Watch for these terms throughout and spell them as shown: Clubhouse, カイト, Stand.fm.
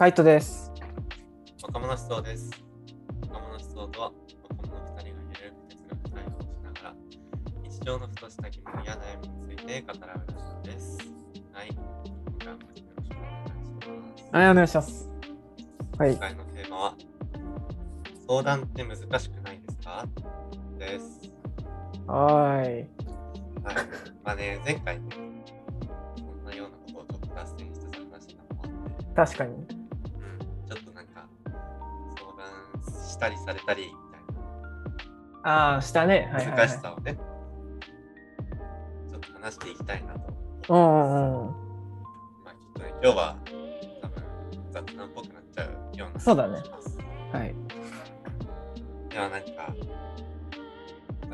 カイトです。若者思想です。若者思想とは、若者2人がゆるく哲学対応しながら、日常のふとした疑問や悩みについて語らうラジオです。はい、今回もよろしくお願いします。はい、お願いします。はい、今回のテーマは、相談って難しくないですか？です。はい。はい。まあね、前回ね、こんなようなことをちょっと脱線してた話だもんね。確かに。ちょっとなんか、相談したりされたりみたいな。ああ、したね。はいはいはい、難しさをね、ちょっと話していきたいなと。まあきっとね、今日は多分雑談っぽくなっちゃうような。そうだね。はい。では何か、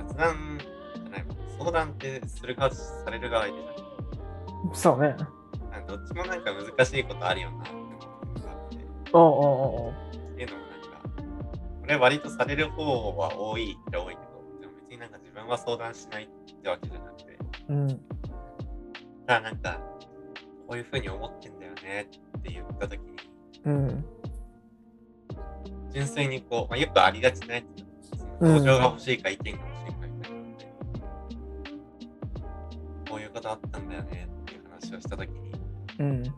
雑談じゃないもん、相談ってする側とされる側いるじゃん。そうね。どっちもなんか難しいことあるよなって思うのがあって。っていうのもなんか、これ割とされる方は多いって多いけど、でも別になんか自分は相談しないってわけじゃなくて。ただなんか、こういうふうに思ってんだよねって言ったときに、純粋にこう、まあ、よくありがちなやつ。同情が欲しいか意見が欲しいかみたいなので、こういうことあったんだよねっていう話をしたときに、なんか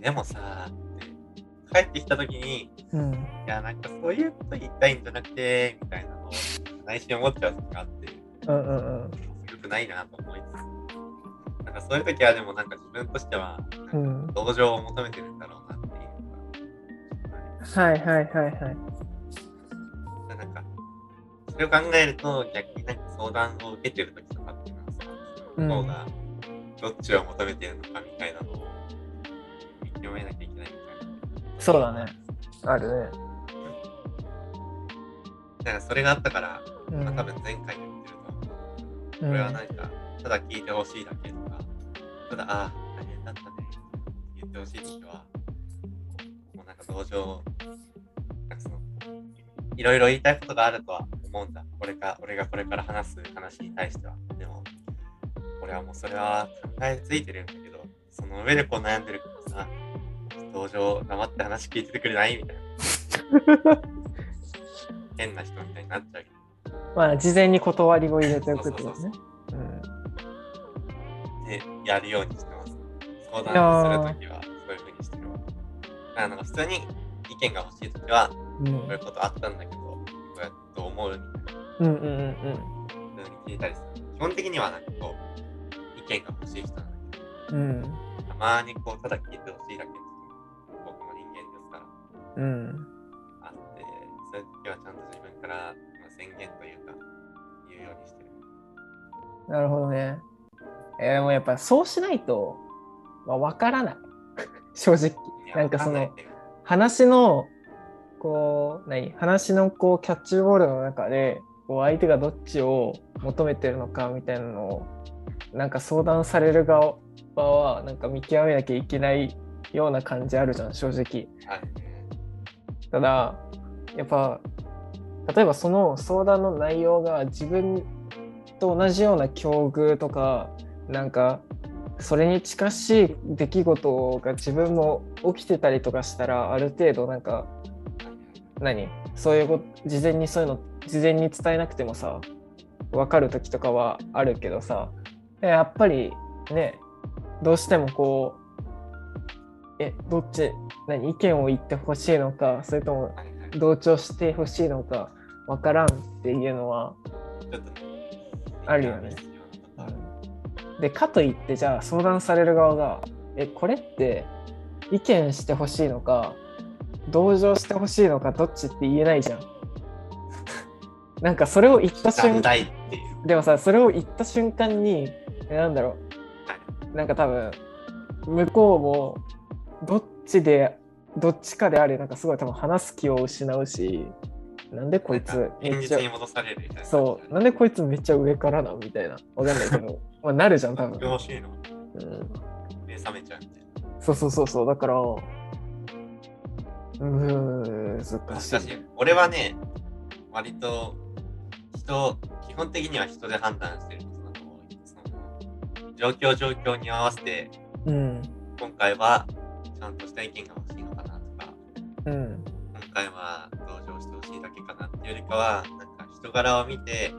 でもさって帰ってきたときに、いやなんかそういうこと言いたいんじゃなくてみたいなのを内心思っちゃう時があって、よくないなと思いつつ、なんかそういう時はでもなんか自分としてはなんか同情を求めてるんだろうなっていうか、はいはいはいはい。なんかそれを考えると逆になんか相談を受けてるときとかっていうのはその方がどっちを求めてるのかみたいなのを見極めなきゃいけないみたいな。そうだね。あるね。だからそれがあったから、まあ、多分前回言ってるとこれはなんかただ聞いてほしいだけとかただああ大変だったね言ってほしいときはもうなんか同情なんかそのいろいろ言いたいことがあるとは思うんだ。俺がこれから話す話に対しては。でも、俺はもうそれは考えついてるんだけど、その上でこう悩んでるからさ、同情黙って話聞いててくれないみたいな。変な人みたいになっちゃうけど。まあ、事前に断りを入れておくってことね。で、やるようにしてます。相談するときはそういうふうにしてるわ。なんか普通に意見が欲しいときは、こういうことあったんだけど、こうやってどう思うみたいな。聞いたりする。基本的にはなんかこう、意見が欲しい人なんだけど、たまにこう、ただ聞いてほしいだけ、僕も人間ですから。あって、そういう時はちゃんと自分から宣言というか、言うようにしてる。なるほどね。でもやっぱそうしないと、わからない。正直。なんかその、話のこうキャッチボールの中でこう相手がどっちを求めてるのかみたいなのをなんか相談される側はなんか見極めなきゃいけないような感じあるじゃん正直。ただやっぱ例えばその相談の内容が自分と同じような境遇とかなんかそれに近しい出来事が自分も起きてたりとかしたらある程度なんかそういうこと事前にそういうの事前に伝えなくてもさ分かる時とかはあるけどさやっぱりねどうしてもこうどっち意見を言ってほしいのかそれとも同調してほしいのか分からんっていうのはあるよね。でかといってじゃあ相談される側がこれって意見してほしいのか同情してほしいのかどっちって言えないじゃんなんかそれを言った瞬間でもさそれを言った瞬間になんだろうなんか多分向こうもどっちかであれなんかすごい多分話す気を失うしなんでこいつ現実に戻されるみたいなそうなんでこいつめっちゃ上からなみたいなわかんないけどまあなるじゃん多分欲しいの目覚めちゃうみたいなそうだから難しい。俺はね、割と基本的には人で判断してることだと思う。状況に合わせて、今回はちゃんとした意見が欲しいのか、うん、今回は同情してほしいだけかなっていうよりかは、なんか人柄を見て、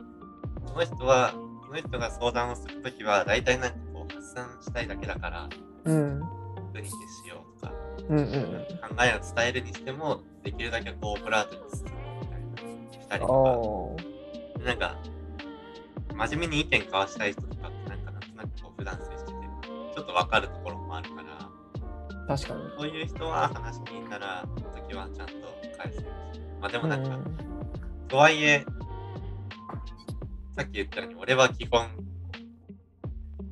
この人が相談をするときは大体なんかこう発散したいだけだから、うん、無理にしようとか、うんうん、考えを伝えるにしてもできるだけこうオブラートに包むみたいなしたりとか、なんか真面目に意見交わしたい人とかってなんかこう普段接しててちょっと分かるところもあるから。確かにそういう人は話聞いたら時はちゃんと返す。まあでもなんか、とはいえさっき言ったように俺は基本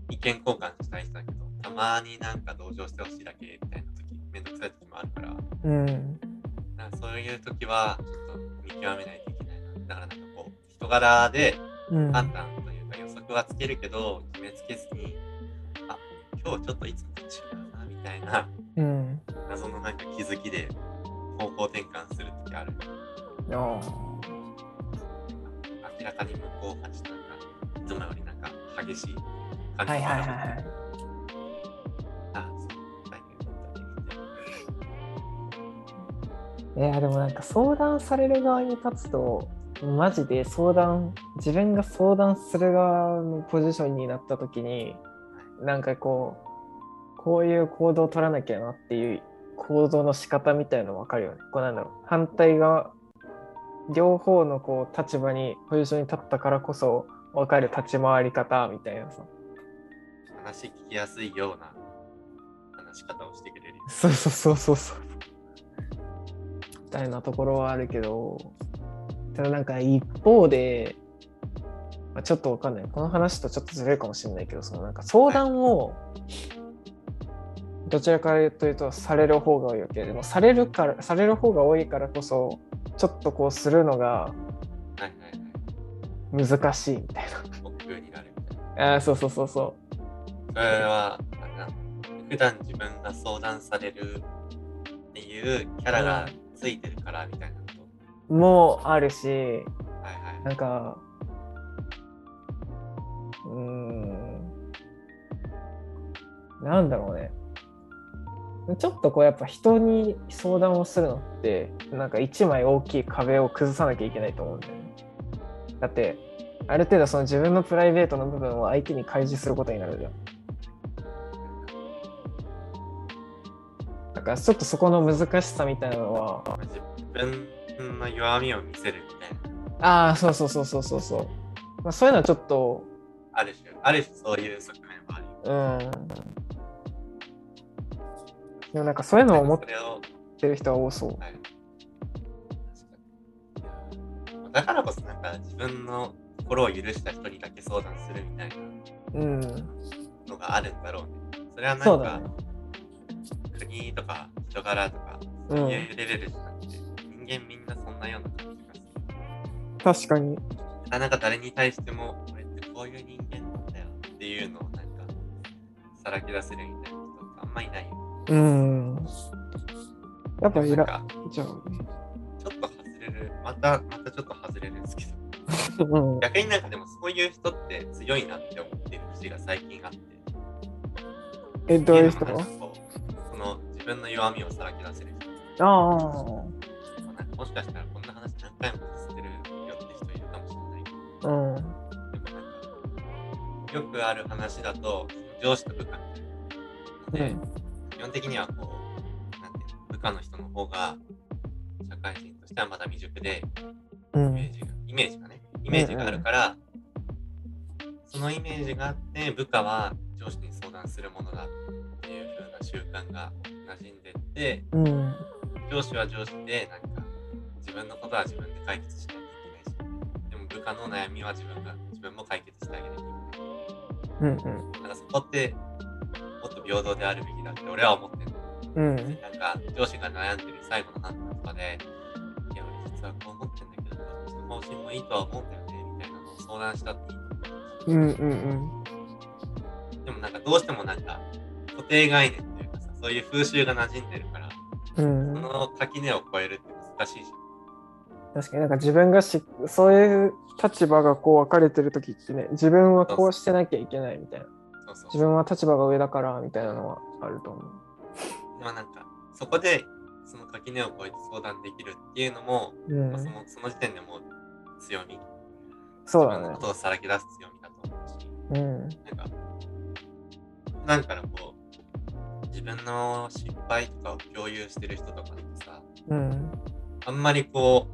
意見交換したい人だけど、たまになんか同情してほしいだけみたいな時、めんどくさい時もあるから、なんかそういう時はちょっと見極めないといけないな。だからなんかこう人柄で判断というか予測はつけるけど、決めつけずに、あ、今日ちょっといつもと違うなみたいな。謎のなんか気づきで方向転換するときある。明らかに向こうがちなんかいつもよりなんか激しい感じがある。いやでもなんか相談される側に立つとマジで自分が相談する側のポジションになったときに、なんかこういう行動を取らなきゃなっていう行動の仕方みたいなの分かるよね。こうなんだろう、反対側両方のこう立場にポジションに立ったからこそ分かる立ち回り方みたいなさ、話聞きやすいような話し方をしてくれる。そうみたいなところはあるけど、ただなんか一方で、まあ、ちょっと分かんない、この話とちょっとずれるかもしれないけど、そのなんか相談を、どちらかというとされる方が多いわけでも、される方が多いからこそちょっとこうするのが難しいみたいな。億劫になるみたいな。そう。それは普段自分が相談されるっていうキャラがついてるからみたいなこともあるし、なんかなんだろうね。ちょっとこうやっぱ人に相談をするのってなんか一枚大きい壁を崩さなきゃいけないと思うんだよね。だってある程度その自分のプライベートの部分を相手に開示することになるじゃん。だからちょっとそこの難しさみたいなのは、自分の弱みを見せるみたいな。そう、まあ、そういうのはちょっとある種そういう側面もある。でもなんかそういうのを思ってる人は多そう。だからこそなんか自分の心を許した人にだけ相談するみたいなのがあるんだろうね。それはなんか、ね、国とか人柄とかそういうレベルじゃなくて、人間みんなそんなような感じがする。確かに。なんか誰に対しても俺ってこういう人間なんだよっていうのをなんかさらけ出せるみたいな人ってあんまいないよ。やっぱちょっと外れる、またちょっと外れるんですけど、逆になんかでもそういう人って強いなって思ってる節が最近あって。どういう人？その自分の弱みをさらけ出せる人。もしかしたらこんな話何回もさせてるよって人いるかもしれないけど、でもなんかよくある話だと上司と部下みたいなので、基本的にはこうなんて部下の人の方が社会人としてはまだ未熟で、イメージがあるから、そのイメージがあって部下は上司に相談するものだっていう風な習慣が馴染んでって、上司は上司でなんか自分のことは自分で解決しないといけないし、でも部下の悩みは自分も解決してあげなきゃいけない。だからそこってもっと平等であるべきだって俺は思ってる。なんか上司が悩んでる最後の判断とかで、いや俺実はこう思ってるんだけど、その方針もいいとは思うんだよねみたいなのを相談したっていいと思う。でもなんかどうしてもなんか固定概念というかさ、そういう風習が馴染んでるから、その垣根を越えるって難しいじゃん。確かになんか自分がそういう立場がこう分かれてる時ってね、自分はこうしてなきゃいけないみたいな。そう自分は立場が上だからみたいなのはあると思う。でもなんかそこでその垣根を越えて相談できるっていうのも、うんまあ、その時点でもう強み、そうだね、自分のことをさらけ出す強みだと思うし、うん、なんか普段からこう自分の失敗とかを共有してる人とかってさ、うん、あんまりこ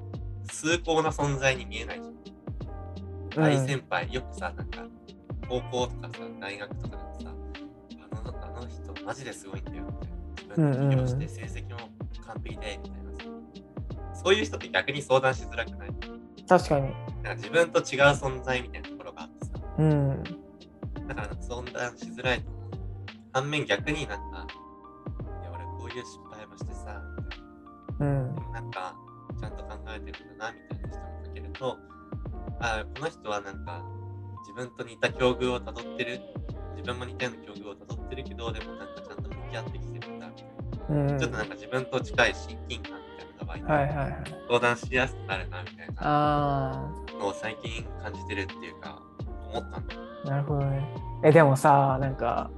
う崇高な存在に見えないじゃん、うん、大先輩よくさなんか高校とかさ大学とかでさあの人マジですごいんだよみたいな、自分で起業して成績も完璧でみたいなさ、うんうん、そういう人って逆に相談しづらくない？確かに。なんか自分と違う存在みたいなところがあってさ、うん、だから相談しづらいと思う。反面逆になんかいや俺こういう失敗もしてさ、うん、でもなんかちゃんと考えてるんだなみたいな人もかけると、あこの人はなんか自分と似た境遇をたどってる、自分も似たような境遇をたどってるけどでもなんかちゃんと向き合ってきてるんだみたいな、うん、ちょっとなんか自分と近い親近感みたいなのがいて、はいはい、相談しやすくなるなみたいなのを最近感じてるっていうか思ったんだ。なるほどね。でもさなんか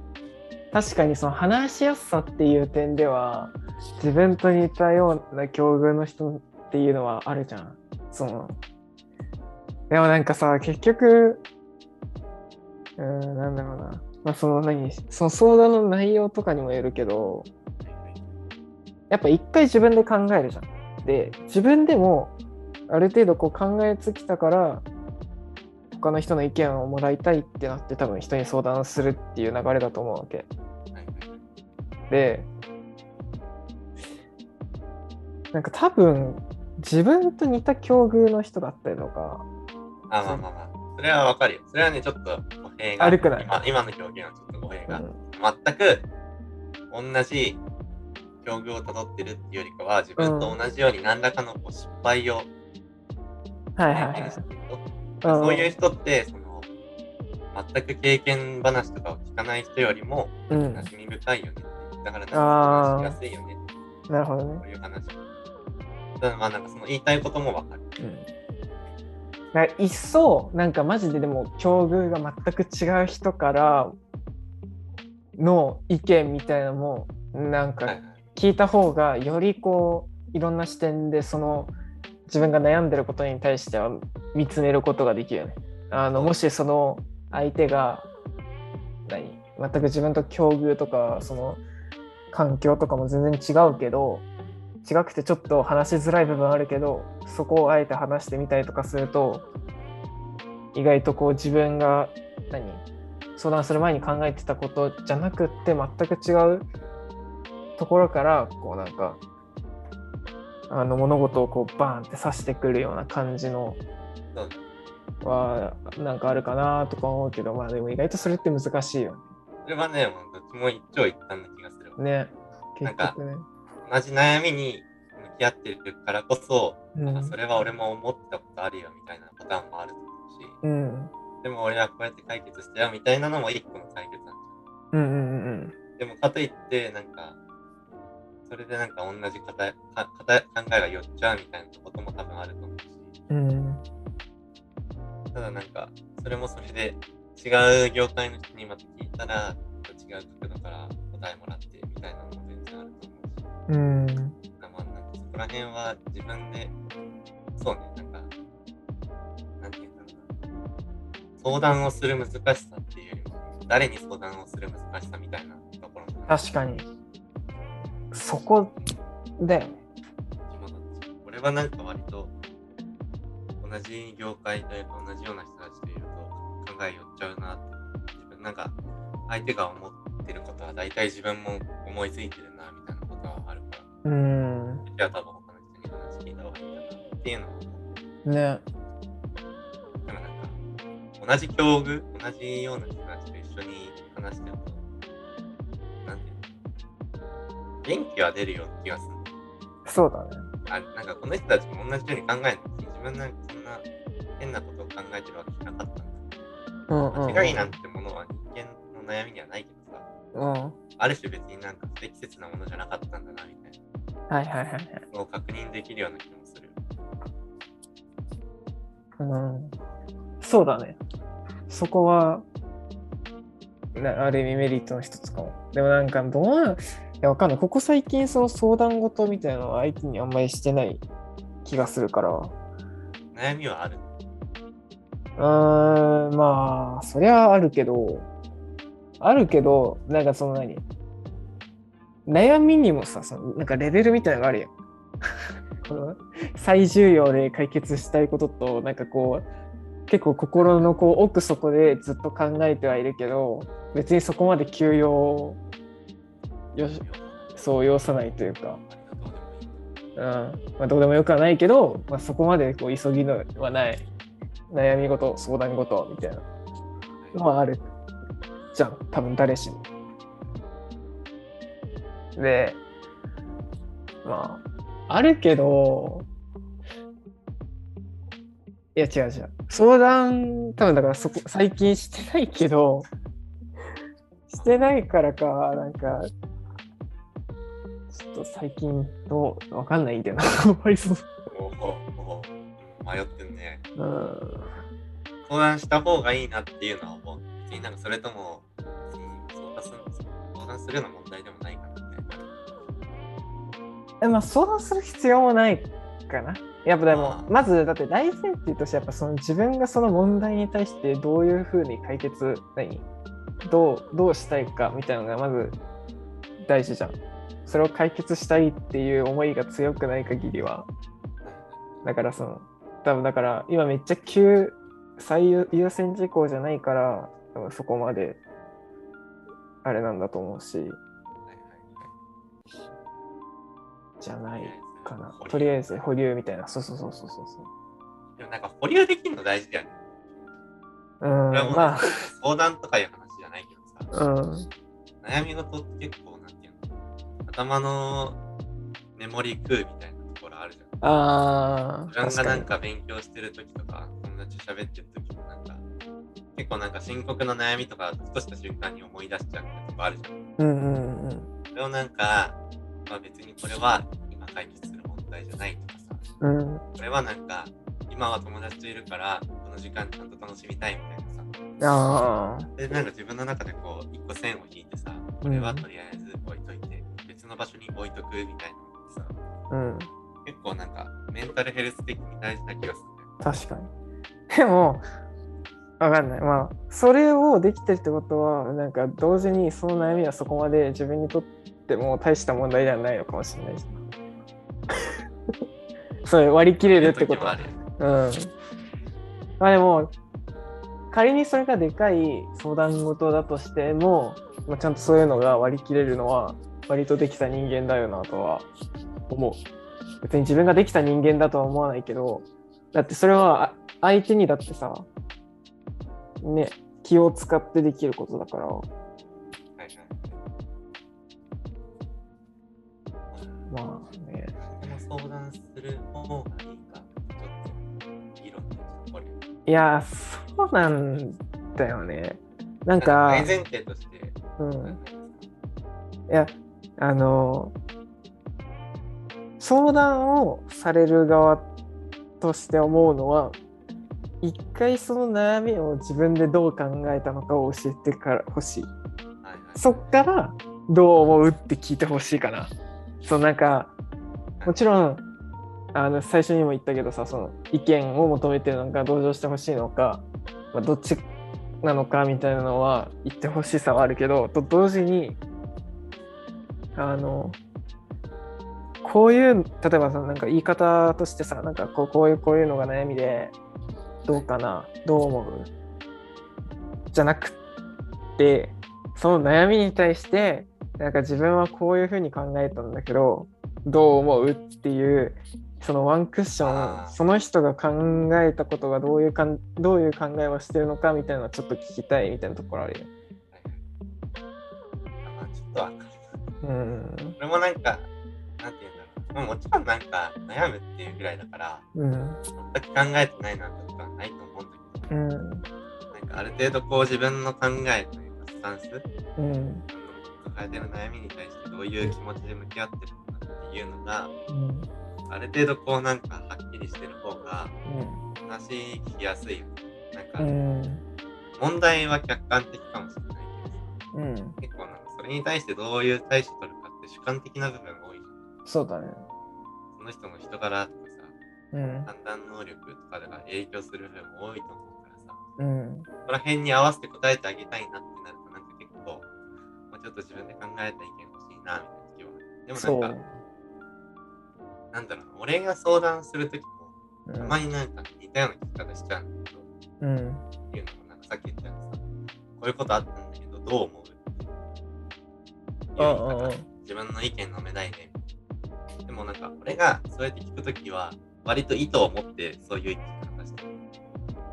確かにその話しやすさっていう点では自分と似たような境遇の人っていうのはあるじゃん。そのでもなんかさ結局なんだろうな、まあ、その相談の内容とかにもよるけど、やっぱ一回自分で考えるじゃん。で自分でもある程度こう考えつきたから他の人の意見をもらいたいってなって多分人に相談するっていう流れだと思うわけで、なんか多分自分と似た境遇の人だったりとか、あまあまあまあそれはわかるよ。それはねちょっと語弊があるくらい、今の表現はちょっと語弊が、うん、全く同じ境遇をたどってるっていうよりかは自分と同じように何らかのこう失敗を経験している人、はいはいはい、そういう人ってその全く経験話とかを聞かない人よりも馴染み深いよね、うん、だからなんか話しやすいよね。なるほどね。そういう話。ただまあなんかその言いたいこともわかる。うんいっそなんかマジででも境遇が全く違う人からの意見みたいなのもなんか聞いた方がよりこういろんな視点でその自分が悩んでることに対しては見つめることができるよね。もしその相手が全く自分と境遇とかその環境とかも全然違うけど違くてちょっと話しづらい部分あるけどそこをあえて話してみたりとかすると意外とこう自分が相談する前に考えてたことじゃなくって全く違うところからこうなんか物事をこうバーンって刺してくるような感じのはなんかあるかなとか思うけど、まあでも意外とそれって難しいよね。それはねどっちも一長一短な気がするね。結局ね同じ悩みに向き合ってるからこそ、うん、それは俺も思ったことあるよみたいなパターンもあると思うし、うん、でも俺はこうやって解決したよみたいなのも一個の解決なんじゃん、うんうんうん、でもかといってなんかそれでなんか同じ考えが寄っちゃうみたいなことも多分あると思うし、うん、ただなんかそれもそれで違う業界の人にまた聞いたら違う角度から答えもらってみたいなのも全然あると思う。うん、なんかそこら辺は自分でそうねなんていうか相談をする難しさっていうよりも誰に相談をする難しさみたいなところも確かにそこだよね。俺はなんか割と同じ業界というか同じような人たちといると考え寄っちゃうなって自分なんか相手が思ってることは大体自分も思いついてるなみたいなあるから、じゃあ多分他の人に話聞いた方がいいんだなっていうのはね。でもなんか同じ境遇、同じような人たちと一緒に話してるとなんていうの元気は出るような気がする。そうだね。なんかこの人たちも同じように考えないし自分なんかそんな変なことを考えてるわけじゃなかったんだ、うんうんうん、間違いなんてものは人間の悩みにはないけどさ、うんある種別になんか不適切なものじゃなかったんだなみたいな、はいはいはい、を確認できるような気もする、うん、そうだね。そこはある意味メリットの一つかも。でもなんかどうや、わかんない。ここ最近その相談事みたいなのは相手にあんまりしてない気がするから。悩みはある？まあそりゃあるけどなんかその悩みにもさ、そのなんかレベルみたいなのがあるやん。この最重要で解決したいことと、なんかこう結構心のこう奥底でずっと考えてはいるけど、別にそこまで急用を要さないというか、どうでもよくはないけど、まあ、そこまでこう急ぎのはない悩み事、相談事みたいなのはあるじゃん、多分誰しも。で、まああるけど、いや違う相談、多分だからそこ最近してないけど、してないからか、なんかちょっと最近どうわかんないんだよな。あんまりそう。迷ってんね。相談した方がいいなっていうのは思う。なんかそれとも相談するの問題でもないかなみたいな。まあ相談する必要もないかな。やっぱでもまずだって大前提として、やっぱその自分がその問題に対してどういうふうに解決、どうしたいかみたいなのがまず大事じゃん。それを解決したいっていう思いが強くない限りは、だからその多分だから今めっちゃ最優先事項じゃないから、多分そこまであれなんだと思うし、じゃないかな。とりあえず保留みたいな。そう。でもなんか保留できるの大事だよね。まあ相談とかいう話じゃないけどさ、悩み事って結構なんていうの、頭のメモリー食うみたいなところあるじゃん。自分がなんか勉強してる時とか友達と喋ってる時もなんか結構なんか深刻な悩みとかふとした瞬間に思い出しちゃうみたいなとこあるじゃん。それをなんか、まあ、別にこれは今解決する問題じゃないとかさ、これはなんか今は友達といるからこの時間ちゃんと楽しみたいみたいなさ。でなんか自分の中でこう一個線を引いてさ、これはとりあえず置いといて、別の場所に置いとくみたいなさ、結構なんかメンタルヘルス的に大事な気がするね。確かに。でもわかんない。まあそれをできてるってことは、なんか同時にその悩みはそこまで自分にとっても大した問題ではないのかもしれないし。それ割り切れるってことは。まあでも仮にそれがでかい相談事だとしても、まあ、ちゃんとそういうのが割り切れるのは割とできた人間だよなとは思う。別に自分ができた人間だとは思わないけど、だってそれは相手にだってさね、気を使ってできることだから。まあね、相談する方がいいかいや、そうなんだよね。なんか大前提として、いや、相談をされる側として思うのは、一回その悩みを自分でどう考えたのかを教えてからほしい。そっからどう思うって聞いてほしいかな。そう、なんかもちろん最初にも言ったけどさ、その意見を求めてるのか同情してほしいのか、まあ、どっちなのかみたいなのは言ってほしさはあるけど、と同時にこういう、例えばさ、なんか言い方としてさ、なんかこういうのが悩みでどうかな、どう思うじゃなくて、その悩みに対してなんか自分はこういうふうに考えたんだけどどう思うっていう。そのワンクッション、その人が考えたことがどういう考えをしてるのかみたいなのをちょっと聞きたいみたいなところあるよ。ちょっとわかる。これもなんか、なんていうんだろう。もちろんなんか悩むっていうぐらいだから、全く考えてないなとかないと思うんだけど、なんかある程度こう自分の考えというかスタンス、抱えてる悩みに対してどういう気持ちで向き合ってるのかっていうのが、ある程度こうなんかはっきりしてる方が話聞きやすいよね。なんか問題は客観的かもしれないけど、結構なんかそれに対してどういう対処取るかっって主観的な部分が多い。そうだね。その人の人柄とかさ、うん、判断能力とかでは影響する部分も多いと思うからさ、うん、そこら辺に合わせて答えてあげたいなってなると、なんか結構、まあ、ちょっと自分で考えた意見欲しいなみたいな時は。でもなんか、なんだろう、俺が相談するときも、たまになんか似たような聞き方しちゃうんだけど、うん、っていうのもなんかさっき言ったようにさ、こういうことあったんだけどどう思う？自分の意見飲めないね。でもなんか俺がそうやって聞くときは割と意図を持ってそういう意見を出してる。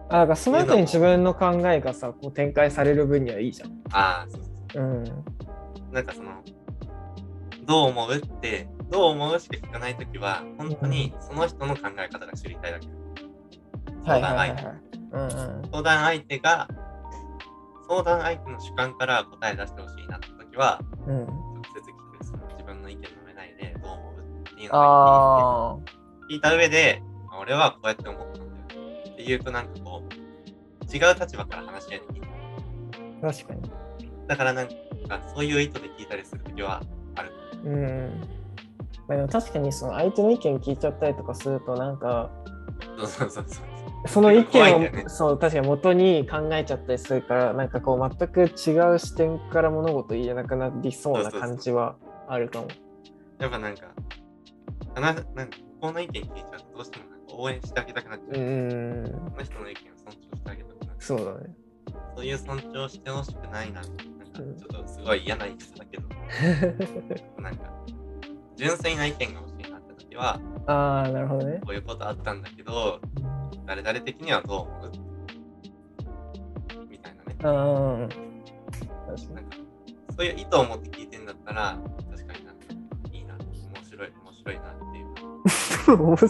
あ、だからその後に自分の考えがさ、こう展開される分にはいいじゃん。ああ、そうそう。うん。なんかそのどう思うってどう思うしか聞かないときは本当にその人の考え方が知りたいだけ。相談相手。相談相手が相談相手の主観から答え出してほしいなって時は、うん、直接聞く。その自分の意見のめないでどう思うっていうのを聞いた上で、俺はこうやって思ったんだよっていうと、なんかこう違う立場から話し合いできる。確かに。だからなんかそういう意図で聞いたりする時はある。うん。まあ、でも確かにその相手の意見聞いちゃったりとかするとなんか。そうそうそうそう。その意見を、ね、そう確かに元に考えちゃったりするから、なんかこう全く違う視点から物事言えなくなりそうな感じはあるかも。そうそうそう、やっぱなんかこの意見聞いちゃうとどうしてもなんか応援してあげたくなっちゃう。この人の意見を尊重してあげたくなっちゃう。そうだね。そういう尊重してほしくないな。なんかちょっとすごい嫌な言い方だけど、なんか純粋な意見が欲しいなって時は、ああなるほどね。こういうことあったんだけど。誰々的にはどう思うみたいなね。うん。確かに。なんかそういう意図を持って聞いてんだったら、確かになんかいいな、面白いなっていう。面白い。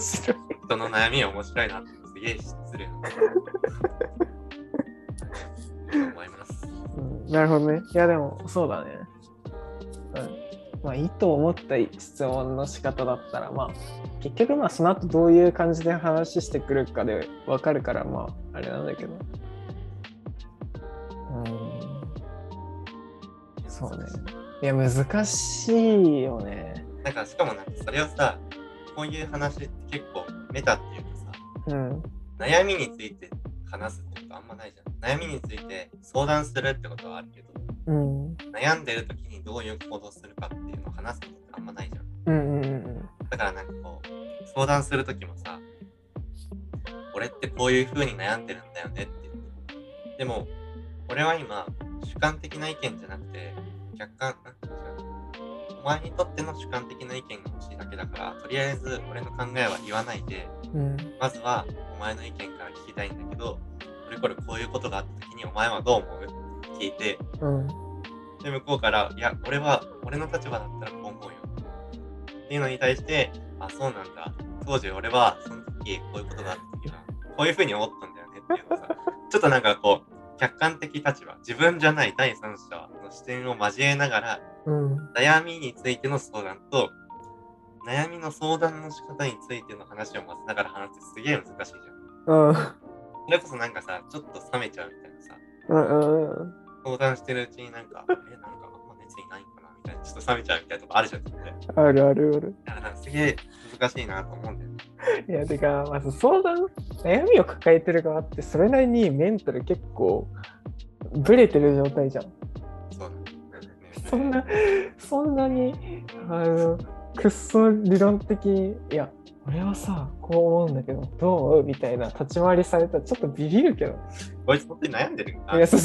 人の悩み面白いなってすげえ失礼な。と思います、うん。なるほどね。いやでもそうだね。うん、まあ意図を持った質問の仕方だったらまあ。結局まあその後どういう感じで話してくるかで分かるから、まああれなんだけど、そうね。いや難しいよね。なんかしかもなんかそれをさ、こういう話って結構メタっていうかさ、うん、悩みについて話すってことあんまないじゃん。悩みについて相談するってことはあるけど、うん、悩んでる時にどういう行動するかっていうのを話すことってあんまないじゃん。だからなんかこう相談するときもさ、俺ってこういう風に悩んでるんだよねって。でも俺は今主観的な意見じゃなくて客観、お前にとっての主観的な意見が欲しいだけだから、とりあえず俺の考えは言わないで、まずはお前の意見から聞きたいんだけど、俺これこういうことがあったときにお前はどう思うって聞いて、で向こうから、いや俺は俺の立場だったらこう思うよっていうのに対して、あ、そうなんだ、当時俺はその時こういうことがあった時はこういう風に思ったんだよねっていうのさ、ちょっとなんかこう客観的立場、自分じゃない第三者の視点を交えながら、悩みについての相談と悩みの相談の仕方についての話を混ぜながら話してすげえ難しいじゃん。それこそなんかさ、ちょっと冷めちゃうみたいなさ、相談してるうちになんかなんかあんま熱意ないんかちょっと冷めちゃうみたいなとこあるじゃん。あるあるある。なんかすげえ難しいなと思うんだよね。いやてか、まず相談、悩みを抱えてる側ってそれなりにメンタル結構ブレてる状態じゃん。そうなんだ、ね、そんなにくっそ理論的に、いや俺はさこう思うんだけどどう思うみたいな立ち回りされたらちょっとビビるけど。こいつ本当に悩んでるんだ。いやそう。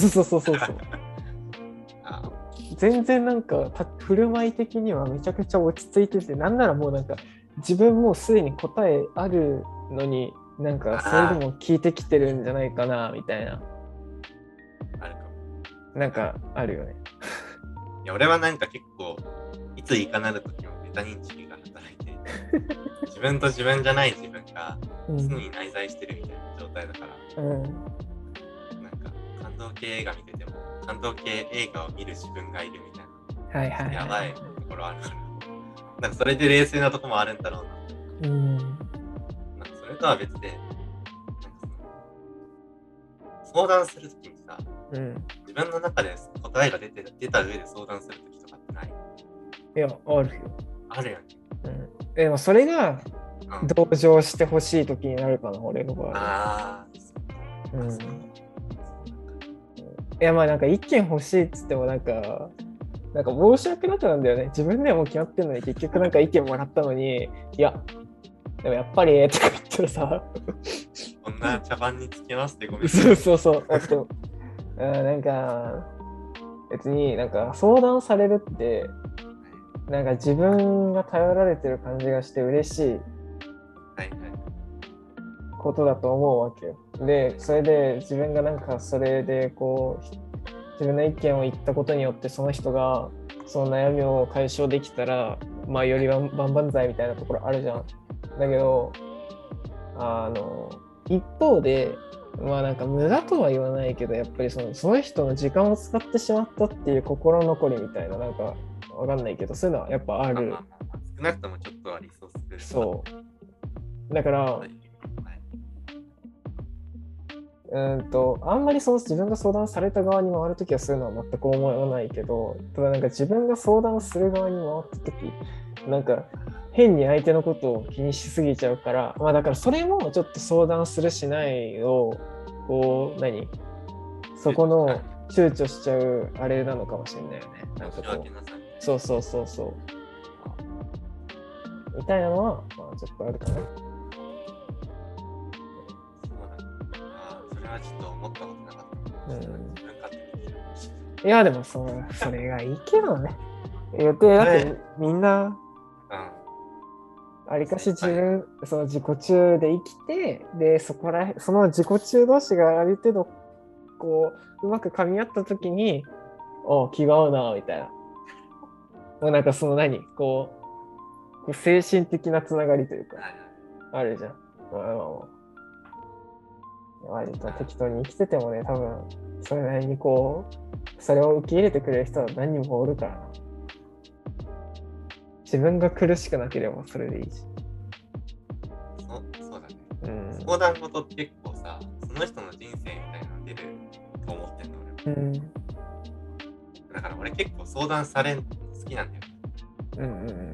全然なんか振る舞い的にはめちゃくちゃ落ち着いてて、なんならもうなんか自分もうすでに答えあるのに、なんかそれでも聞いてきてるんじゃないかなみたいな。あるかも。なんかあるよね。いや俺はなんか結構いついかなる時もメタ認知が働いて自分と自分じゃない自分が常に内在してるみたいな状態だから、なんか感動系映画見てても感動系映画を見る自分がいるみたいな、やばいところあるから、なんかそれで冷静なとこもあるんだろうな。なんかそれとは別で、なんかその相談するときにさ、自分の中で答えが出た上で相談するときとかってない？いや、あるよ。あるやん。うん。でもそれが同情してほしい時になるかな、俺の場合。ああ。うん。いや、まあなんか一件欲しいっつってもなんか申し訳なくなんだよね。自分でも決まってんのに結局なんか意見もらったのに、いや、でもやっぱりとか言ったらさ、こんな茶番につけますってごめんなさい。そう。あとなんか別になんか相談されるってなんか自分が頼られてる感じがして嬉しいことだと思うわけよ。でそれで自分がなんかそれでこう自分の意見を言ったことによってその人がその悩みを解消できたら、まあより万々歳みたいなところあるじゃん。だけど一方でまあなんか無駄とは言わないけどやっぱりその人の時間を使ってしまったっていう心残りみたいななんかわかんないけどそういうのはやっぱある。少なくともちょっとありそうする。そう。だから、あんまり自分が相談された側に回るときはそういうのは全く思わないけど、ただなんか自分が相談する側に回ったときなんか変に相手のことを気にしすぎちゃうから、まあだからそれもちょっと相談するしないをこうそこの躊躇しちゃうあれなのかもしれないよね。なんかこうそうみたいなのはまあちょっとあるかな。それはちょっと思ったことなかった。いやでもそれがいいけどね。だってみんな。ありかし自分、その自己中で生きて、でその自己中同士がある程度こううまく噛み合ったときに、気が合うなみたいな、もうなんかこう精神的なつながりというかあるじゃん。割と適当に生きててもね、多分それなりにこうそれを受け入れてくれる人は何人もおるからな。自分が苦しくなければそれでいいし。そうだね。相談事って結構さ、その人の人生みたいなの出ると思ってんの俺も。だから俺結構相談されんの好きなんだよ。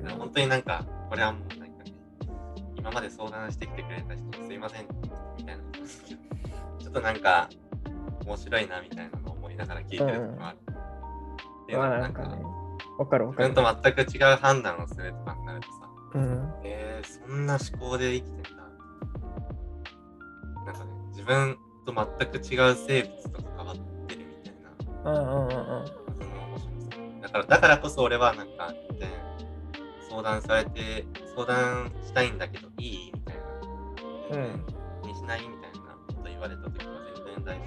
だから本当になんかこれはもうなんかね、今まで相談してきてくれた人にすいませんみたいなことですけど、ちょっとなんか面白いなみたいなのを思いながら聞いてるとこもある。で自分と全く違う判断をするとかになるとさ、そんな思考で生きてんだ。なんかね、自分と全く違う生物と関わってるみたいな。その面白さ。だからこそ俺はなんか全然相談したいんだけどいいみたいな。気にしないみたいなこと言われた時は全然大丈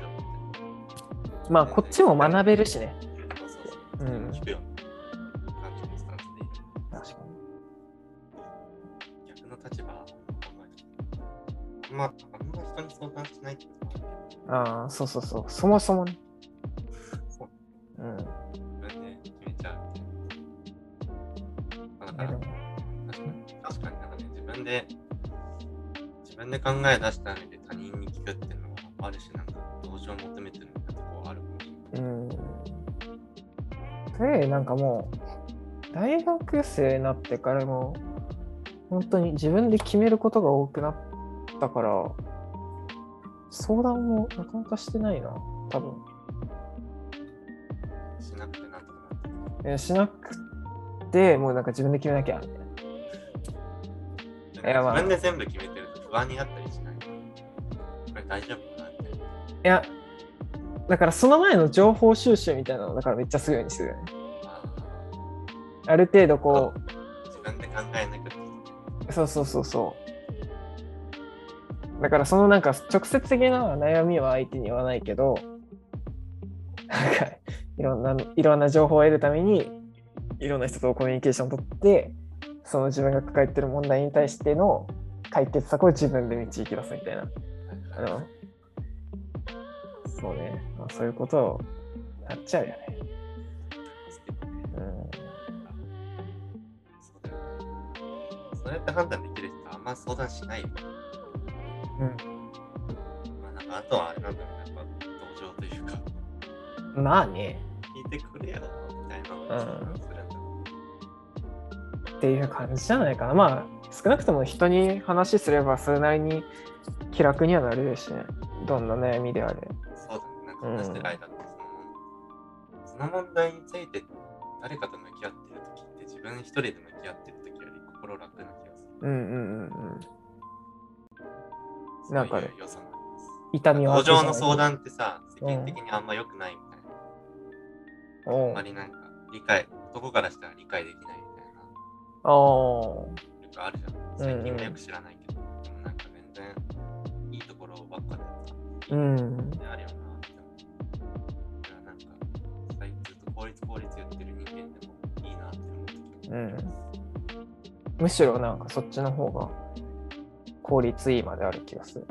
夫。まあこっちも学べるしね。そう。聞くよ。まあ、あんま人に相談しないってことはそう、そもそもね。自分で決めちゃう。だから、確かになんかね、自分で考え出した上で他人に聞くっていうのはあるし、なんか同情を求めてるみたいなところはあるかもしれない。なんかもう、大学生になってからも、本当に自分で決めることが多くなって、だから相談もなかなかしてないな、多分。しなくてなんとかなって。しなくてもうなんか自分で決めなきゃみたいな。自分で全部決めてると不安になったりしない。これ大丈夫かなって。いやだからその前の情報収集みたいなのだからめっちゃすぐにするよね。ある程度こう自分で考えなくて。そう。だからそのなんか直接的な悩みは相手に言わないけど、なんかいろんな情報を得るためにいろんな人とコミュニケーションを取って、その自分が抱えてる問題に対しての解決策を自分で導き出すみたいな。そうね、まあ、そういうことをやっちゃうよね。そうだよね。そうやって判断できる人はあんま相談しないよ。あとはあれなんだろうね、同情というか。まあね。聞いてくれよみたいな。っていう感じじゃないかな。まあ少なくとも人に話すればそれなりに気楽にはなるですしね、どんな悩みであれ。そうだね、なんか話してる間ってその問題について誰かと向き合ってる時って自分一人で向き合ってる時より心楽な気がする。うんうんうんうん。なんかね、痛みは。同情の相談ってさ、世間的にあんま良くないみたいな。あんまりなんか理解、男からしたら理解できないみたいな。ああ。あるじゃん。最近もよく知らないけど、うん、でもなんか全然いいところばっかで、うん、あるよなって思って、なんか最近ずっと効率言ってる人間でもいいなって思って、うん、むしろなんかそっちの方が効率いいまである気がする。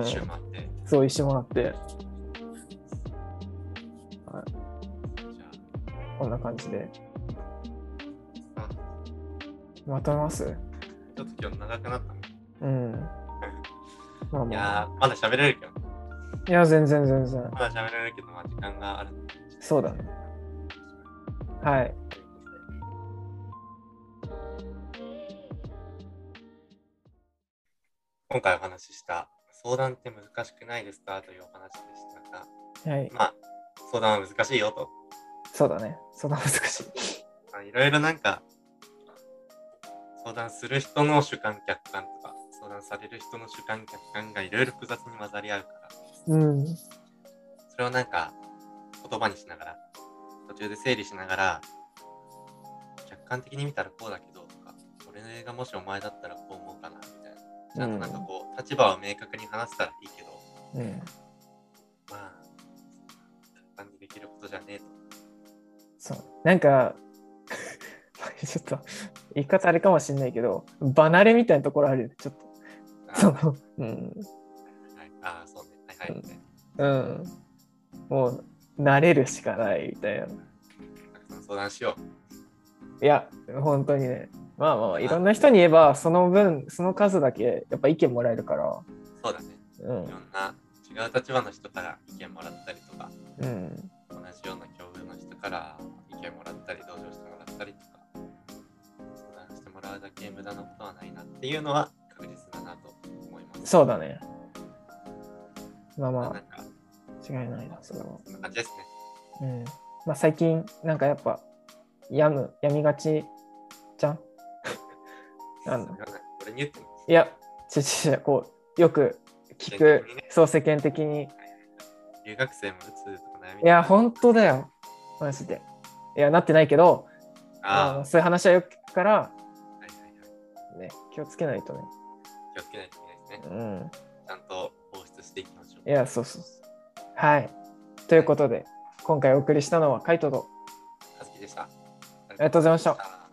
一周回って、そう一周回って、はい、じゃあこんな感じで。まとめます。ちょっと今日長くなったね。うん。まあまあ、いやまだ喋れるけど。いや全然。まだ喋れるけど、まあ時間がある。そうだね。はい。今回お話しした相談って難しくないですかというお話でしたが、はい。まあ相談は難しいよと。そうだね。相談難しい。いろいろなんか。相談する人の主観客観とか相談される人の主観客観がいろいろ複雑に混ざり合うから、うん、それをなんか言葉にしながら途中で整理しながら客観的に見たらこうだけどとか俺がもしお前だったらこう思うかなみたいなちゃんとなんかこう、うん、立場を明確に話せたらいいけど、うん、まあ簡単にできることじゃねえと。そうなんかちょっと言い方あれかもしれないけど離れみたいなところあるよねちょっとそのうんああそうねはいはい、ね、うんもう慣れるしかないみたいな相談しよういや本当にねまあまあいろんな人に言えばその分その数だけやっぱ意見もらえるからそうだね、うん、いろんな違う立場の人から意見もらったりとか、うん、同じような境遇の人から意見もらったり同情してもらったりとかだけ無駄なことはないなっていうのは確実だなと思います。そうだね。まあまあ、なんか違いないな、それは。そんな感じですね。うん。まあ最近、なんかやっぱ、病みがちじゃん俺に言っても。いや、違う、こう、よく聞く、ね、そう、世間的に。留学生もうつとか悩み。いや、本当だよ。マジで。いや、なってないけど、そういう話はよく聞くから、ね、気をつけないとね。気をつけないといけないですね。うん。ちゃんと放出していきましょう。いや、そう。はい。ということで、今回お送りしたのはカイトと葉月でした。ありがとうございました。